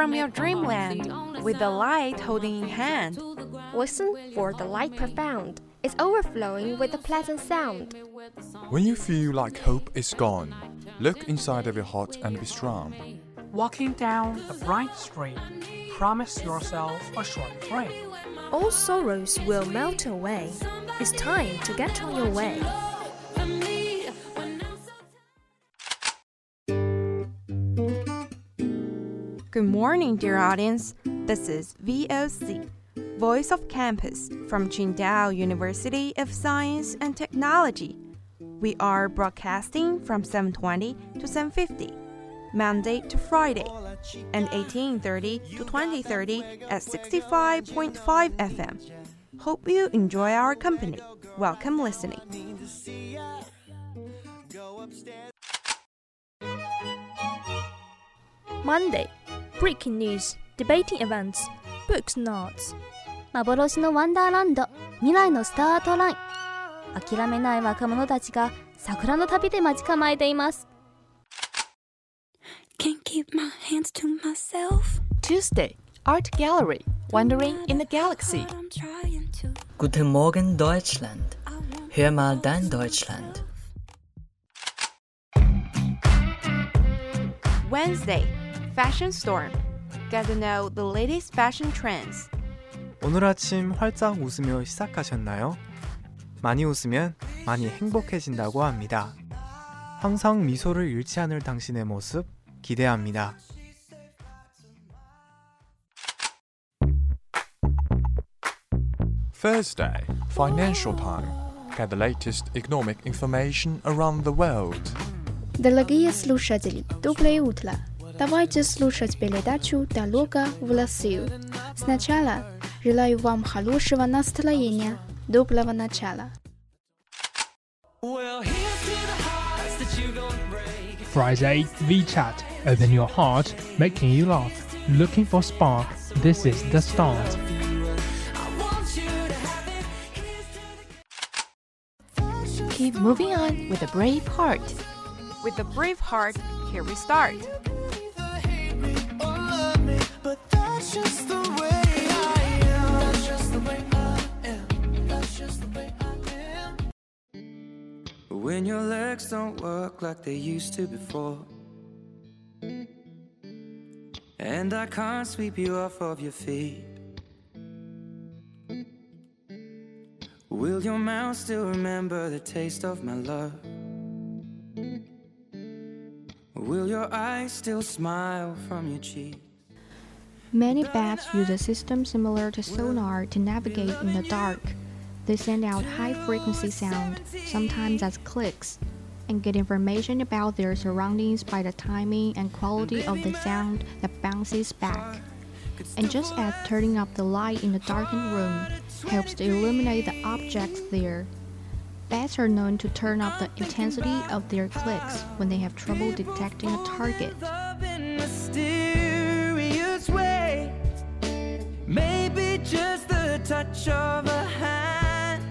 from your dreamland with the light holding in hand. Listen for the light profound. It's overflowing with a pleasant sound. When you feel like hope is gone, look inside of your heart and be strong. Walking down a bright street, promise yourself a short break. All sorrows will melt away. It's time to get on your way. Good morning, dear audience. This is VOC, Voice of Campus, from Qingdao University of Science and Technology. We are broadcasting from 7:20 to 7:50, Monday to Friday, and 18:30 to 20:30 at 65.5 FM. Hope you enjoy our company. Welcome listening. Monday. Breaking news, debating events, books nods. 幻のワンダーランド、未来のスタートライン。諦めない若者たちが桜の旅で待ち構えています。Can't keep my hands to myself. Tuesday, Art Gallery, Wandering in the Galaxy. Guten Morgen, Deutschland. Hör mal dein Deutschland. Wednesday, Fashion Storm. Get to know the latest fashion trends. 오늘 아침 활짝 웃으며 시작하셨나요? 많이 웃으면 많이 행복해진다고 합니다. 항상 미소를 잃지 않을 당신의 모습 기대합니다. Thursday, Financial Time. Get the latest economic information around the world. Дорогие слушатели, доброе утро. Давайте слушать передачу «Дорога в Россию». Сначала желаю вам хорошего настроения. Доброго начала. Friday VChat. Open your heart, making you laugh. Looking for spark. This is the start. Keep moving on with a brave heart. With a brave heart, here we start. When your legs don't work like they used to before, and I can't sweep you off of your feet, will your mouth still remember the taste of my love? Will your eyes still smile from your cheek? Many bats use a system similar to sonar to navigate in the dark. They send out high-frequency sound, sometimes as clicks, and get information about their surroundings by the timing and quality of the sound that bounces back. And just as turning up the light in the darkened room helps to illuminate the objects there, bats are known to turn up the intensity of their clicks when they have trouble detecting a target. Maybe just the touch of a hand.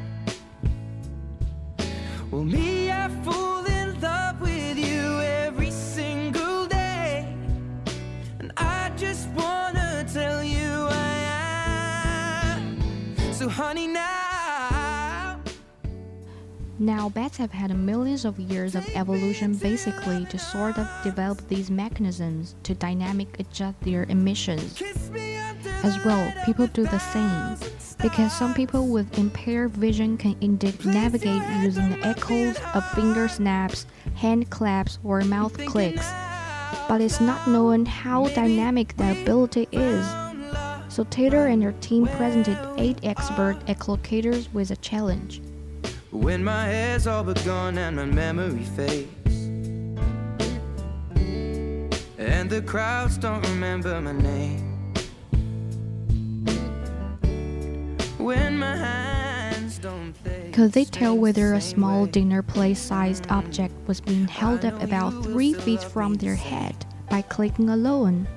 Well, me, I fall in love with you every single day, and I just wanna tell you I am. So, honey, now. Now, bats have had millions of years of evolution basically to sort of develop these mechanisms to dynamically adjust their emissions. As well, people do the same, because some people with impaired vision can indeed navigate using the echoes of finger snaps, hand claps, or mouth clicks, but it's not known how dynamic that ability is. So Taylor and her team presented 8 expert echolocators with a challenge. When my hair's all but gone and my memory fades, and the crowds don't remember my name, could they tell whether a small dinner plate-sized object was being held up about 3 feet from their head by clicking alone?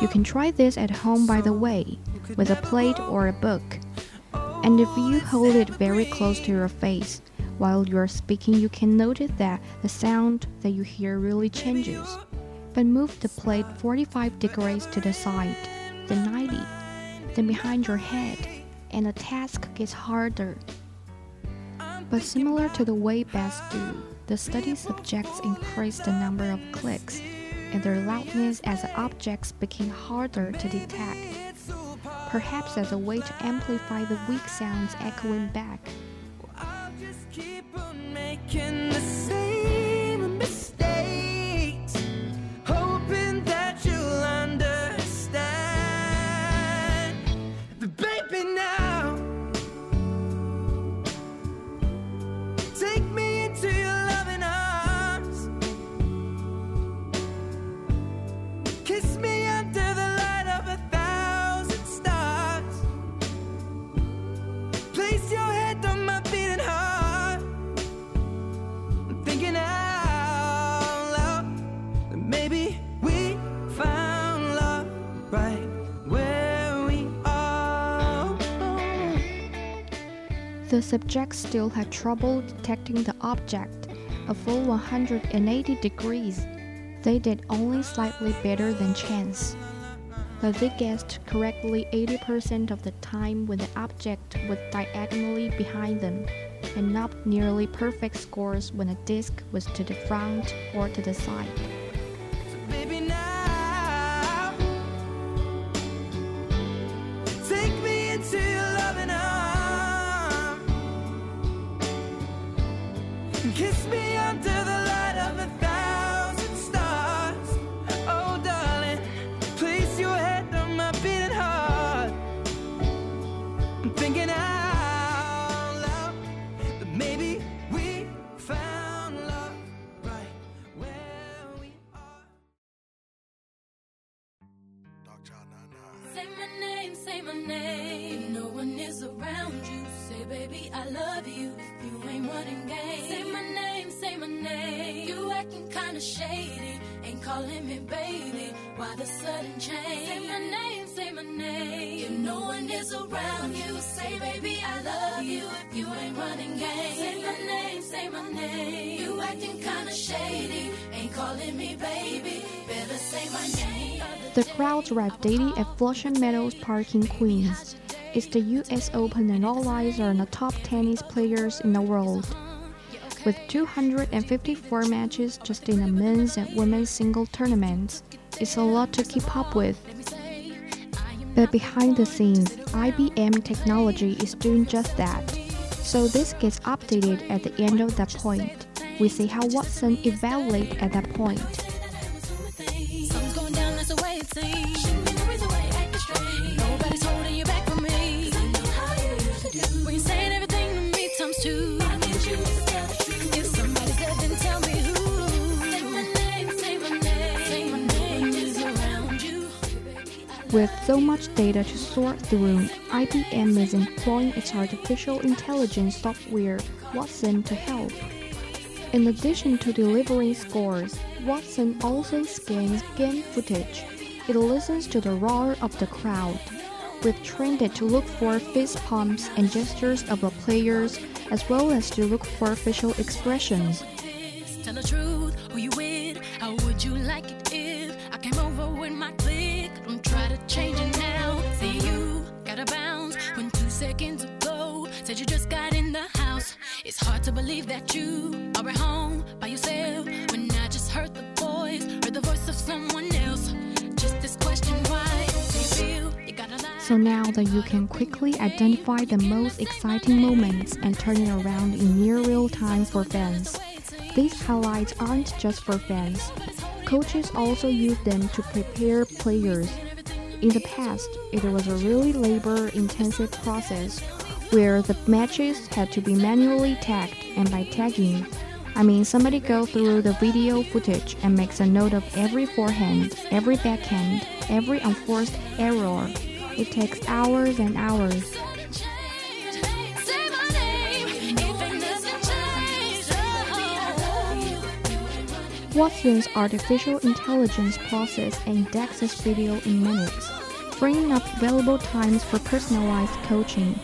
You can try this at home, by the way, with a plate or a book. And if you hold it very close to your face while you are speaking, you can notice that the sound that you hear really changes. but move the plate 45 degrees to the side, then 90, then behind your head, and the task gets harder. But similar to the way bats do, the study subjects increased the number of clicks, and their loudness as the objects became harder to detect, perhaps as a way to amplify the weak sounds echoing back. The subjects still had trouble detecting the object, a full 180 degrees. They did only slightly better than chance, but they guessed correctly 80% of the time when the object was diagonally behind them, and not nearly perfect scores when a disc was to the front or to the side. The crowd arrived daily at Flushing Meadows Park in Queens. It's the US Open and all eyes are on the top tennis players in the world. With 254 matches just in the men's and women's single tournaments, it's a lot to keep up with. But behind the scenes, IBM technology is doing just that. So this gets updated at the end of that point. We see how Watson evaluates at that point. With so much data to sort through, IBM is employing its artificial intelligence software, Watson, to help. In addition to delivering scores, Watson also scans game footage. It listens to the roar of the crowd. We've trained it to look for fist pumps and gestures of the players, as well as to look for facial expressions. Tell the truth, who you with? How would you like it if I came over with my click? Don't try to change it now. See, you gotta bounce when 2 seconds ago said you just got in the house. It's hard to believe that you are at home by yourself when I just heard the voice of someone else. Just this question, why do you feel you gotta lie? So now that you can quickly identify the most exciting moments and turn it around in near real time for fans. These highlights aren't just for fans. Coaches also use them to prepare players. In the past, it was a really labor-intensive process, where the matches had to be manually tagged, and by tagging, I mean somebody goes through the video footage and makes a note of every forehand, every backhand, every unforced error. It takes hours and hours. Watson's artificial intelligence process indexes video in minutes, freeing up available times for personalized coaching.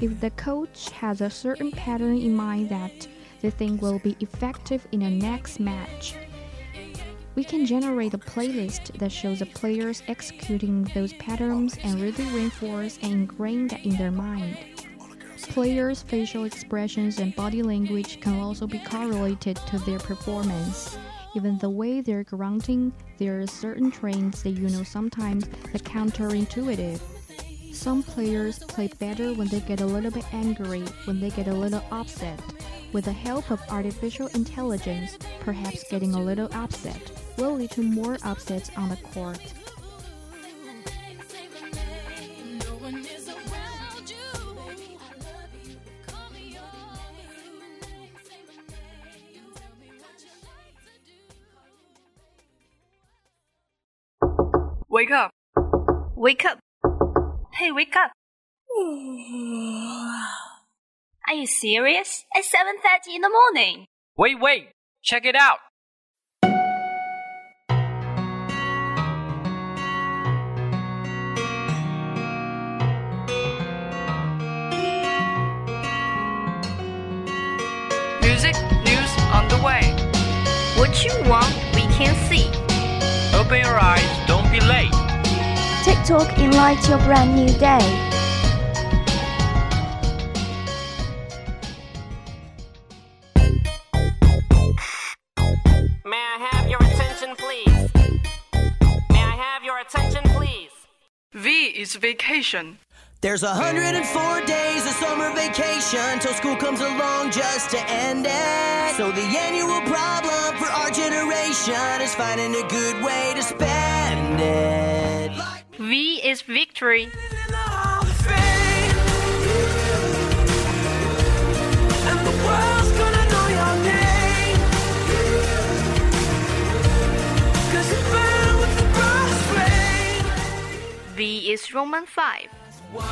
If the coach has a certain pattern in mind that they think will be effective in the next match, we can generate a playlist that shows the players executing those patterns and really reinforce and ingrain that in their mind. Players' facial expressions and body language can also be correlated to their performance. Even the way they're grunting, there are certain trends that sometimes are counterintuitive. Some players play better when they get a little bit angry, when they get a little upset. With the help of artificial intelligence, perhaps getting a little upset will lead to more upsets on the court. Wake up! Wake up! Hey, wake up! Are you serious? It's 7:30 in the morning! Wait! Check it out! Music, news on the way! What you want, we can see! Open your eyes, don't be late! TikTok enlightens your brand new day! May I have your attention, please? V is vacation. There's 104 days of summer vacation till school comes along just to end it. So the annual problem for our generation is finding a good way to spend it. V is victory. V is Roman 5. 1, 2, 3, 4, 5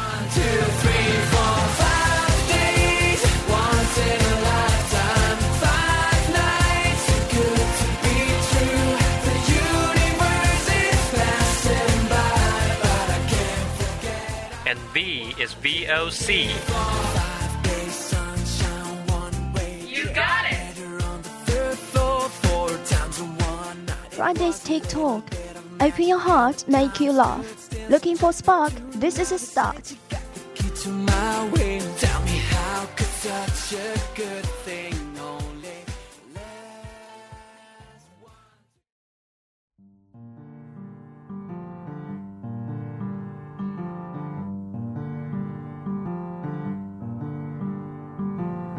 days. Once in a lifetime, 5 nights. Good to be true. The universe is passing by, but I can't forget. And V is VOC. 5 days, sunshine, one way. You got it. On the 3rd floor, 4 times in 1 night. Friday's TikTok. Open your heart, make you laugh. Looking for spark, this is a start.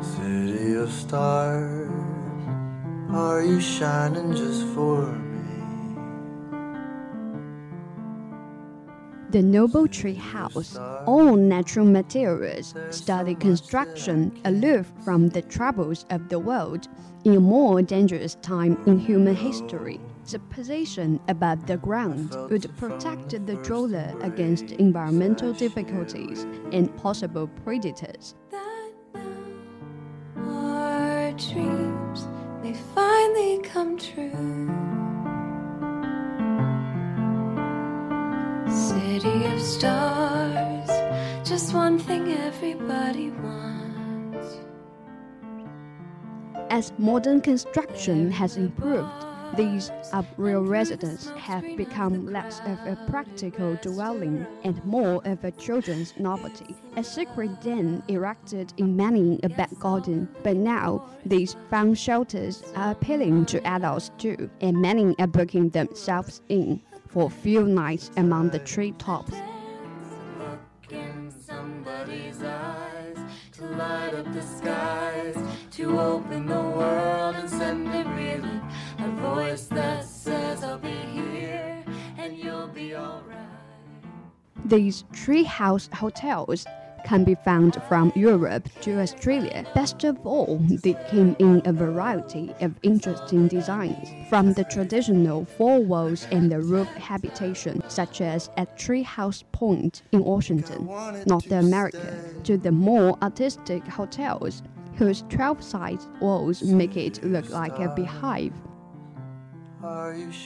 City of stars, are you shining just for me? The noble tree house, all natural materials, sturdy construction, aloof from the troubles of the world, in a more dangerous time in human history. The position above the ground would protect the dweller against environmental difficulties and possible predators. That now our dreams, they finally come true. City of stars, just one thing everybody wants. As modern construction has improved, these upright residences have become less of a practical dwelling and more of a children's novelty. A secret den erected in many a back garden, but now these found shelters are appealing to adults too, and many are booking themselves in for a few nights among the treetops. Look in somebody's eyes, to light up the skies, to open the world and send it really a voice that says I'll be here and you'll be alright. These treehouse hotels can be found from Europe to Australia. Best of all, they came in a variety of interesting designs, from the traditional 4 walls and the roof habitation, such as at Treehouse Point in Washington, North America, to the more artistic hotels, whose 12-side walls make it look like a beehive.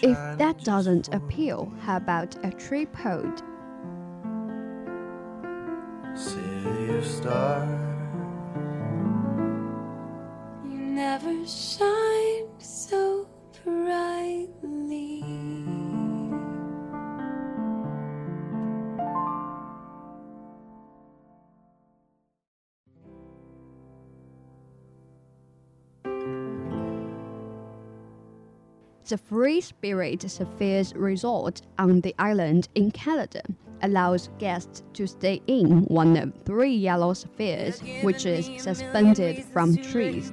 If that doesn't appeal, how about a tripod? City of stars, you never shine so brightly. The Free Spirit Sophia's resort on the island in Canada allows guests to stay in one of three yellow spheres, which is suspended from trees.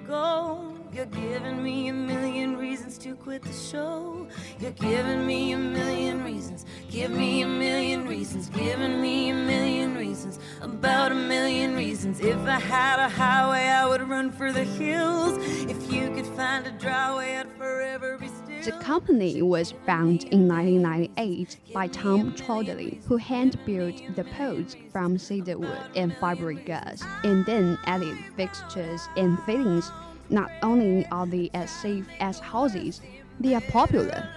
You're giving me a million reasons to quit the show. You're giving me a million reasons. Give me a million reasons. Giving me a million reasons. About a million reasons. If I had a highway, I would run for the hills. If you could find a dry way, I'd forever be still. The company was founded in 1998 by Tom Trotley, who hand-built the pods from cedarwood and fiberglass, and then added fixtures and fittings. Not only are they as safe as houses, they are popular.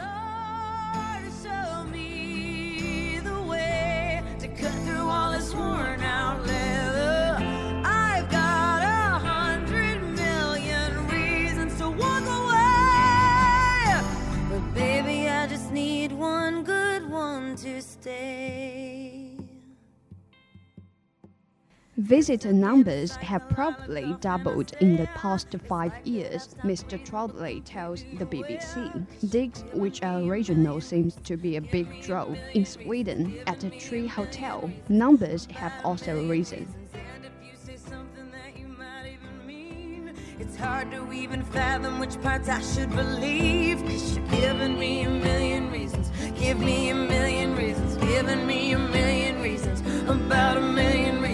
Visitor numbers have probably doubled in the past 5 years, Mr. Trotley tells the BBC. Digs, which are regional, seems to be a big draw. In Sweden, at a tree hotel, numbers have also risen. It's hard to even fathom which parts I should believe. 'Cause you're giving me a million reasons. Give me a million reasons. Giving me a million reasons. About a million reasons.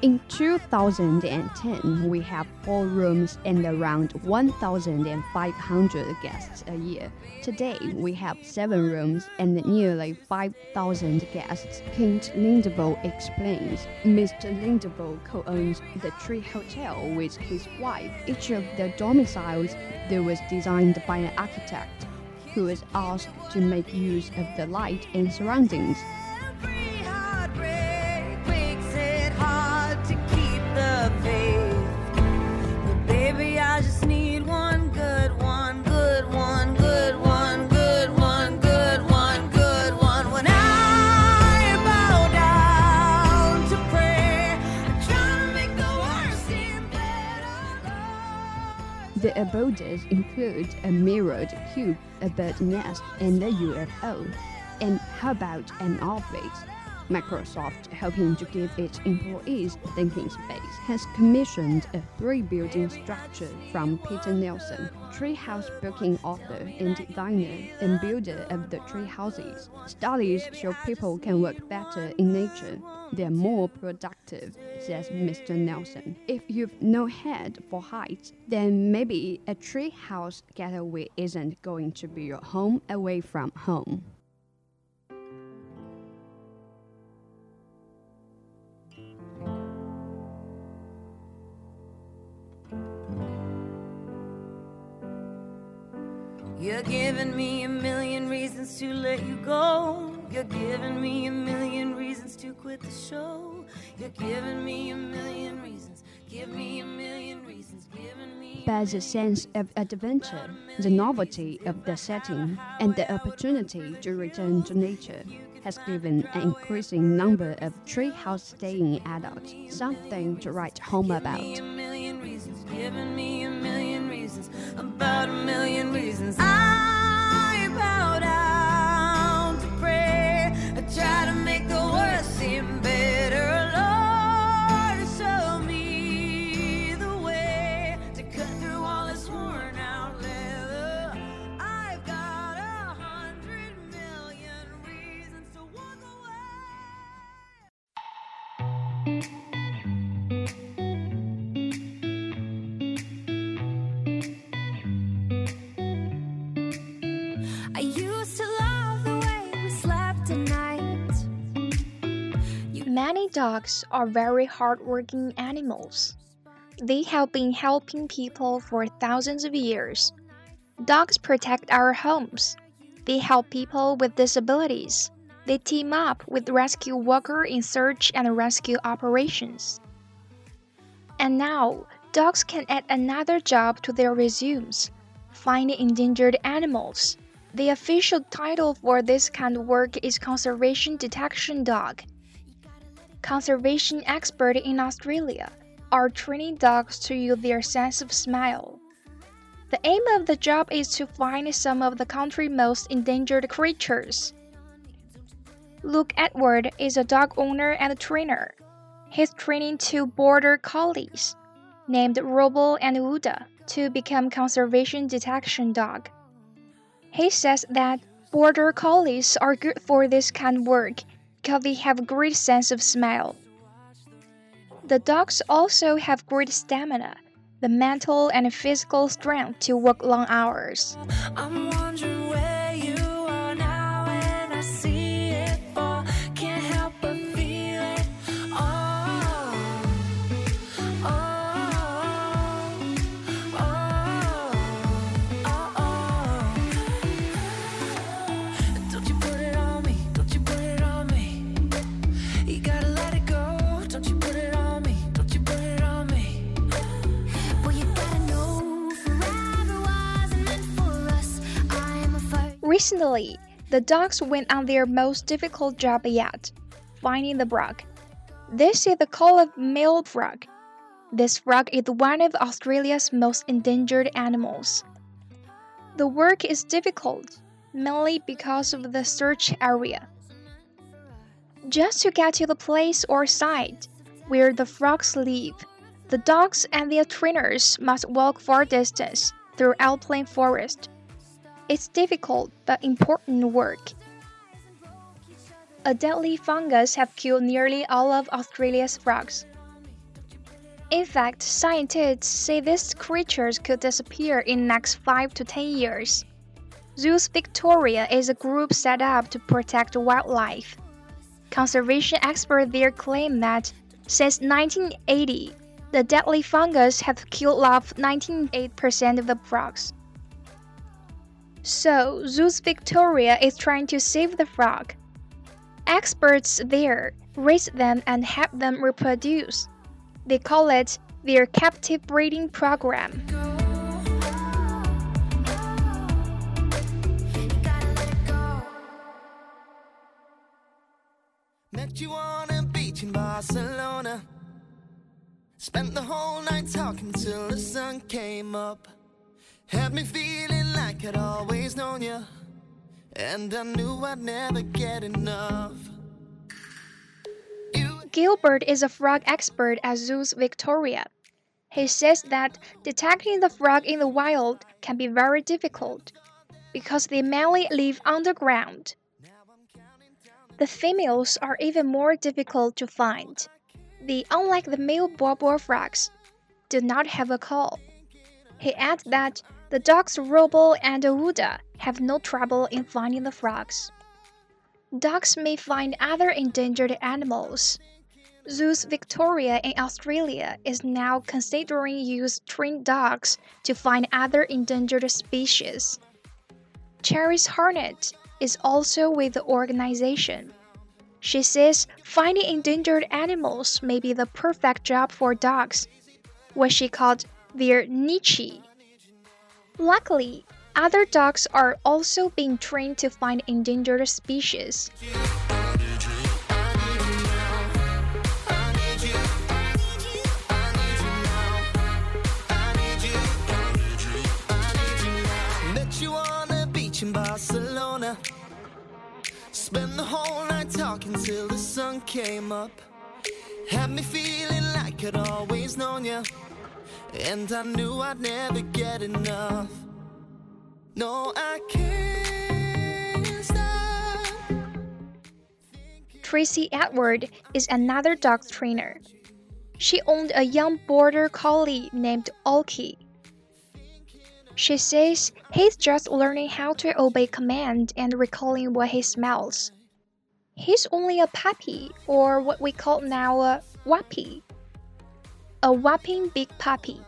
In 2010, we have 4 rooms and around 1,500 guests a year. Today, we have 7 rooms and nearly 5,000 guests, Kent Lindebo explains. Mr. Lindebo co-owns the Tree Hotel with his wife. Each of the domiciles there was designed by an architect who was asked to make use of the light and surroundings. The abodes include a mirrored cube, a bird nest, and a UFO. And how about an office? Microsoft, hoping to give its employees thinking space, has commissioned a 3-building structure from Peter Nelson, treehouse booking author and designer and builder of the tree houses. Studies show people can work better in nature. They're more productive, says Mr. Nelson. If you've no head for heights, then maybe a treehouse getaway isn't going to be your home away from home. You're giving me a million reasons to let you go. You're giving me a million reasons to quit the show. You're giving me a million reasons. Give me a million reasons. Giving me. But the sense of adventure, the novelty of the setting, and the opportunity to return to nature has given an increasing number of treehouse staying adults something to write home about. Giving me a million reasons. About a million reasons. I bow down to pray. I try to make the worst seem better. Lord, show me the way to cut through all this worn out leather. I've got 100 million reasons to walk away. Many dogs are very hardworking animals. They have been helping people for thousands of years. Dogs protect our homes. They help people with disabilities. They team up with rescue workers in search and rescue operations. And now, dogs can add another job to their resumes, finding endangered animals, The official title for this kind of work is Conservation Detection Dog. Conservation experts in Australia are training dogs to use their sense of smell. The aim of the job is to find some of the country's most endangered creatures. Luke Edward is a dog owner and a trainer. He's training two border collies, named Robo and Uda, to become conservation detection dogs. He says that border collies are good for this kind of work because they have a great sense of smell. The dogs also have great stamina, the mental and physical strength to work long hours. I'm wondering where you are now and I see it all. Can't help but feel it. Don't you put it on me, don't you put it on me. You gotta let it go, don't you put it on me, don't you put it on me. Well, you gotta know forever wasn't meant for us. I'm a fire. Recently, the dogs went on their most difficult job yet, finding the frog. This is the collared male frog. This frog is one of Australia's most endangered animals. The work is difficult, mainly because of the search area. Just to get to the place or site where the frogs live, the dogs and their trainers must walk far distance through alpine forest. It's difficult but important work. A deadly fungus has killed nearly all of Australia's frogs. In fact, scientists say these creatures could disappear in the next 5 to 10 years. Zoos Victoria is a group set up to protect wildlife. Conservation experts there claim that since 1980, the deadly fungus have killed off 98% of the frogs. So, Zoos Victoria is trying to save the frog. Experts there raise them and help them reproduce. They call it their captive breeding program. Met you on a beach in Barcelona. Spent the whole night talking till the sun came up. Had me feeling like I'd always known you. And I knew I'd never get enough. Gilbert is a frog expert at Zoos Victoria. He says that detecting the frog in the wild can be very difficult because they mainly live underground. The females are even more difficult to find. They, unlike the male bobo frogs, do not have a call. He adds that the dogs Robo and Uda have no trouble in finding the frogs. Dogs may find other endangered animals. Zoos Victoria in Australia is now considering using trained dogs to find other endangered species. Cherise Harnett is also with the organization. She says finding endangered animals may be the perfect job for dogs, what she called their niche. Luckily, other dogs are also being trained to find endangered species. Barcelona. Spent the whole night talking till the sun came up. Had me feeling like I'd always known you. And I knew I'd never get enough. No, I can't stop. Tracy Edward is another dog trainer. She owned a young border collie named Oakley. She says he's just learning how to obey command and recalling what he smells. He's only a puppy, or what we call now a wappy. A whopping big puppy.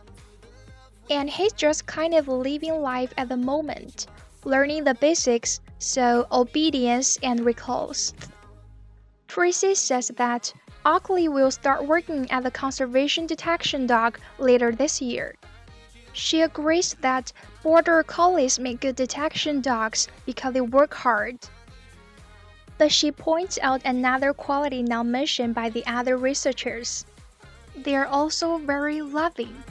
And he's just kind of living life at the moment, learning the basics, so obedience and recalls. Tracy says that Oakley will start working at the conservation detection dog later this year. She agrees that border collies make good detection dogs because they work hard. But she points out another quality not mentioned by the other researchers. They are also very loving.